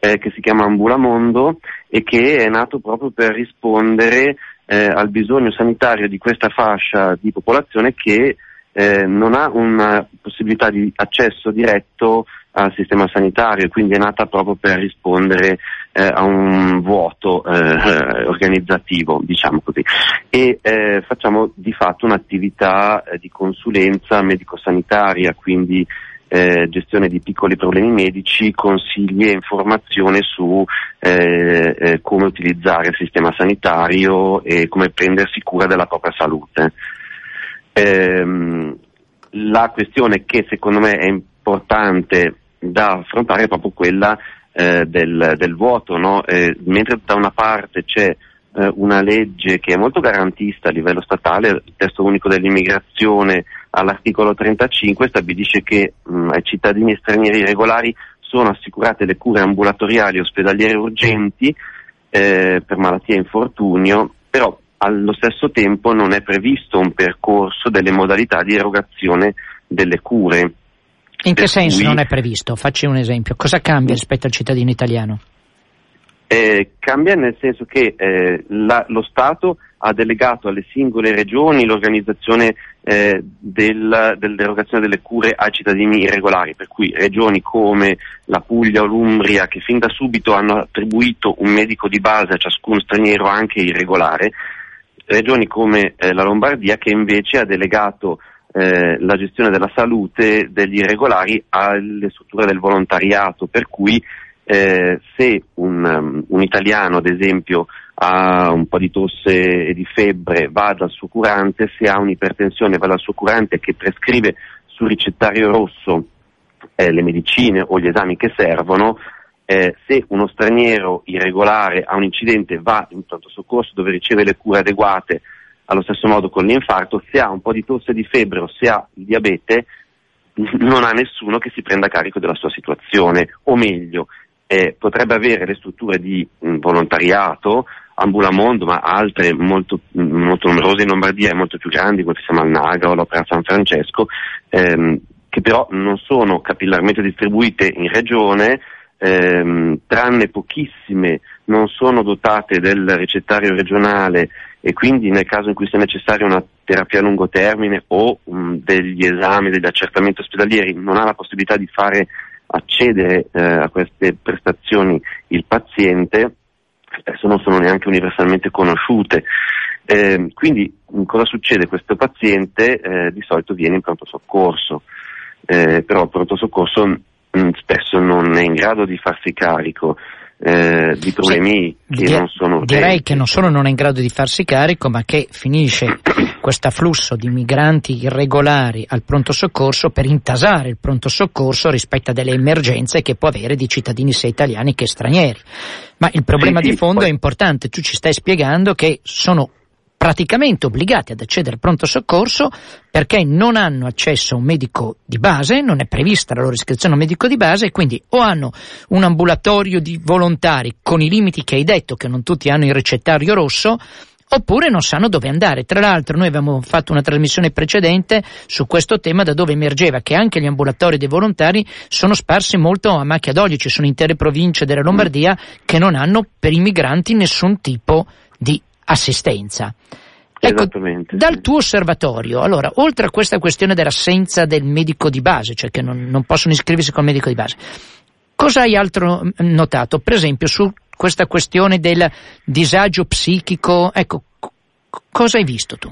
eh, che si chiama Ambulamondo e che è nato proprio per rispondere eh, al bisogno sanitario di questa fascia di popolazione che Eh, non ha una possibilità di accesso diretto al sistema sanitario, quindi è nata proprio per rispondere eh, a un vuoto eh, organizzativo, diciamo così, e eh, facciamo di fatto un'attività eh, di consulenza medico-sanitaria, quindi eh, gestione di piccoli problemi medici, consigli e informazione su eh, eh, come utilizzare il sistema sanitario e come prendersi cura della propria salute. Eh, la questione che secondo me è importante da affrontare è proprio quella eh, del, del vuoto, no? Eh, mentre da una parte c'è eh, una legge che è molto garantista a livello statale, il testo unico dell'immigrazione all'articolo trentacinque stabilisce che mh, ai cittadini stranieri regolari sono assicurate le cure ambulatoriali ospedaliere urgenti eh, per malattia e infortunio, però allo stesso tempo non è previsto un percorso delle modalità di erogazione delle cure. In che senso cui... non è previsto? Facci un esempio. Cosa cambia rispetto al cittadino italiano? Eh, cambia nel senso che eh, la, lo Stato ha delegato alle singole regioni l'organizzazione eh, del, dell'erogazione delle cure ai cittadini irregolari, per cui regioni come la Puglia o l'Umbria, che fin da subito hanno attribuito un medico di base a ciascun straniero anche irregolare, regioni come eh, la Lombardia, che invece ha delegato eh, la gestione della salute degli irregolari alle strutture del volontariato, per cui eh, se un, um, un italiano ad esempio ha un po' di tosse e di febbre va dal suo curante, se ha un'ipertensione va dal suo curante che prescrive sul ricettario rosso eh, le medicine o gli esami che servono. Eh, se uno straniero irregolare ha un incidente va in pronto soccorso dove riceve le cure adeguate, allo stesso modo con l'infarto, se ha un po' di tosse e di febbre o se ha il diabete non ha nessuno che si prenda carico della sua situazione, o meglio, eh, potrebbe avere le strutture di mh, volontariato, Ambulamondo, ma altre molto, molto numerose in Lombardia e molto più grandi, come siamo al Naga o l'Opera San Francesco, ehm, che però non sono capillarmente distribuite in regione, ehm, tranne pochissime, non sono dotate del ricettario regionale, e quindi nel caso in cui sia necessaria una terapia a lungo termine o um, degli esami, degli accertamenti ospedalieri, non ha la possibilità di fare accedere eh, a queste prestazioni il paziente, spesso non sono neanche universalmente conosciute. Eh, quindi cosa succede? Questo paziente eh, di solito viene in pronto soccorso, eh, però il pronto soccorso mh, spesso non è in grado di farsi carico eh, di problemi sì, che di- non sono urgenti. Direi che non solo non è in grado di farsi carico, ma che finisce questo afflusso di migranti irregolari al pronto soccorso per intasare il pronto soccorso rispetto a delle emergenze che può avere di cittadini sia italiani che stranieri. Ma il problema sì, di fondo sì, è importante, tu ci stai spiegando che sono praticamente obbligati ad accedere al pronto soccorso perché non hanno accesso a un medico di base, non è prevista la loro iscrizione a un medico di base, e quindi o hanno un ambulatorio di volontari con i limiti che hai detto, che non tutti hanno il ricettario rosso, oppure non sanno dove andare. Tra l'altro noi abbiamo fatto una trasmissione precedente su questo tema, da dove emergeva che anche gli ambulatori dei volontari sono sparsi molto a macchia d'olio, ci sono intere province della Lombardia che non hanno per i migranti nessun tipo di assistenza. Ecco, dal tuo osservatorio, allora, oltre a questa questione dell'assenza del medico di base, cioè che non, non possono iscriversi col medico di base, cosa hai altro notato? Per esempio su questa questione del disagio psichico, ecco, c- cosa hai visto tu?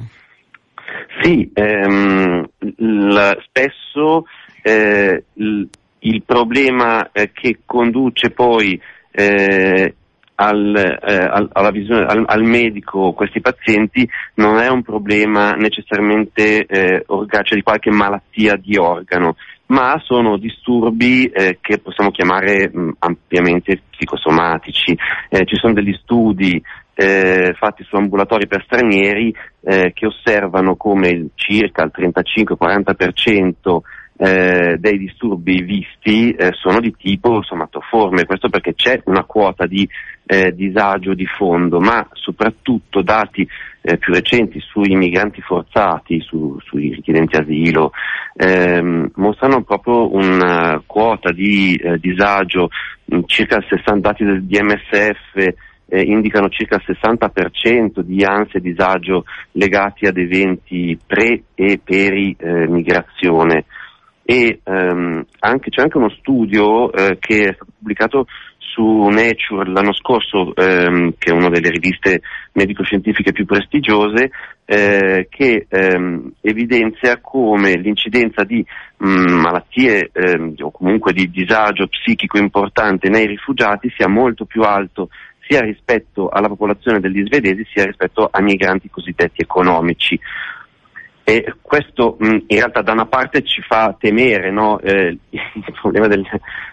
Sì, ehm, l- spesso eh, l- il problema eh, che conduce poi eh, al, eh, al, alla visione, al, al medico questi pazienti non è un problema necessariamente eh, orga- cioè di qualche malattia di organo, ma sono disturbi eh, che possiamo chiamare mh, ampiamente psicosomatici. Eh, ci sono degli studi eh, fatti su ambulatori per stranieri eh, che osservano come circa il trentacinque quaranta per cento eh, dei disturbi visti eh, sono di tipo somatoforme, questo perché c'è una quota di eh, disagio di fondo, ma soprattutto dati eh, più recenti sui migranti forzati, su, sui richiedenti asilo, Ehm, mostrano proprio una quota di eh, disagio, circa il sessanta, dati del D M S F eh, indicano circa il sessanta per cento di ansia e disagio legati ad eventi pre e peri eh, migrazione. E ehm, anche, c'è anche uno studio eh, che è stato pubblicato su Nature l'anno scorso, ehm, che è una delle riviste medico-scientifiche più prestigiose, eh, che ehm, evidenzia come l'incidenza di mh, malattie ehm, o comunque di disagio psichico importante nei rifugiati sia molto più alto sia rispetto alla popolazione degli svedesi sia rispetto ai migranti cosiddetti economici. E questo mh, in realtà da una parte ci fa temere, no? eh, il problema del,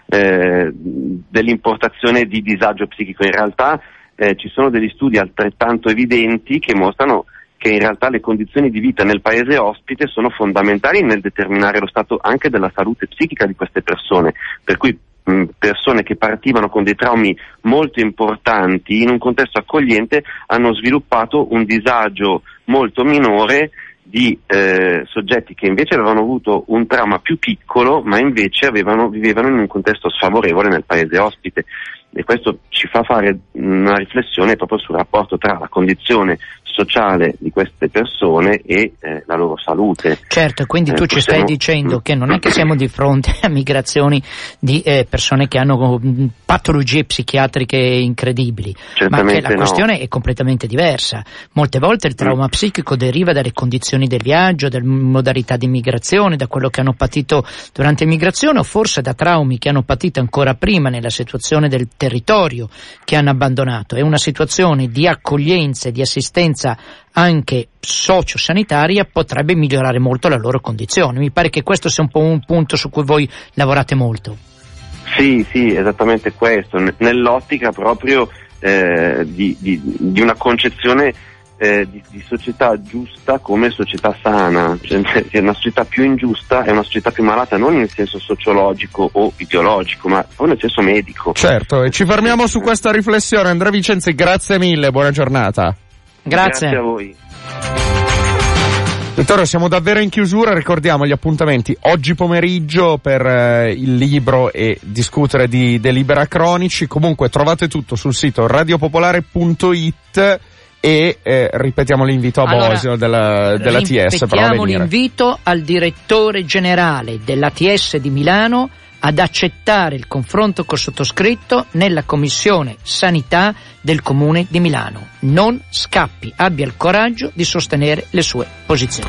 eh, dell'importazione di disagio psichico. In realtà eh, ci sono degli studi altrettanto evidenti che mostrano che in realtà le condizioni di vita nel paese ospite sono fondamentali nel determinare lo stato anche della salute psichica di queste persone, per cui mh, persone che partivano con dei traumi molto importanti in un contesto accogliente hanno sviluppato un disagio molto minore di eh, soggetti che invece avevano avuto un trauma più piccolo, ma invece avevano, vivevano in un contesto sfavorevole nel paese ospite. E questo ci fa fare una riflessione proprio sul rapporto tra la condizione sociale di queste persone e eh, la loro salute. Certo, quindi eh, tu possiamo... ci stai dicendo che non è che siamo di fronte a migrazioni di eh, persone che hanno patologie psichiatriche incredibili, certamente, ma che la no. questione è completamente diversa. Molte volte il trauma mm. psichico deriva dalle condizioni del viaggio, dalle modalità di migrazione, da quello che hanno patito durante l'immigrazione, o forse da traumi che hanno patito ancora prima nella situazione del territorio che hanno abbandonato. È una situazione di accoglienza e di assistenza anche sociosanitaria potrebbe migliorare molto la loro condizione. Mi pare che questo sia un po' un punto su cui voi lavorate molto. Sì, sì, esattamente questo, nell'ottica proprio eh, di, di, di una concezione eh, di, di società giusta come società sana, cioè, cioè una società più ingiusta è una società più malata, non in senso sociologico o ideologico, ma nel senso medico. Certo, e ci fermiamo su questa riflessione. Andrea Vicenzi, grazie mille, buona giornata. Grazie, grazie a voi. Vittorio, siamo davvero in chiusura, ricordiamo gli appuntamenti oggi pomeriggio per eh, il libro e discutere di Delibera Cronici. Comunque trovate tutto sul sito radio popolare punto it e eh, ripetiamo l'invito a allora, Bosio della, della T S. Ripetiamo l'invito al direttore generale della T S di Milano ad accettare il confronto col sottoscritto nella Commissione Sanità del Comune di Milano. Non scappi, abbia il coraggio di sostenere le sue posizioni.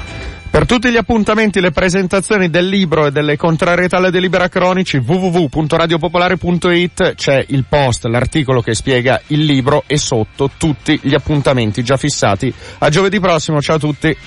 Per tutti gli appuntamenti, le presentazioni del libro e delle contrarietà alla Delibera Cronici, w w w punto radio popolare punto it, c'è il post, l'articolo che spiega il libro e sotto tutti gli appuntamenti già fissati. A giovedì prossimo, ciao a tutti.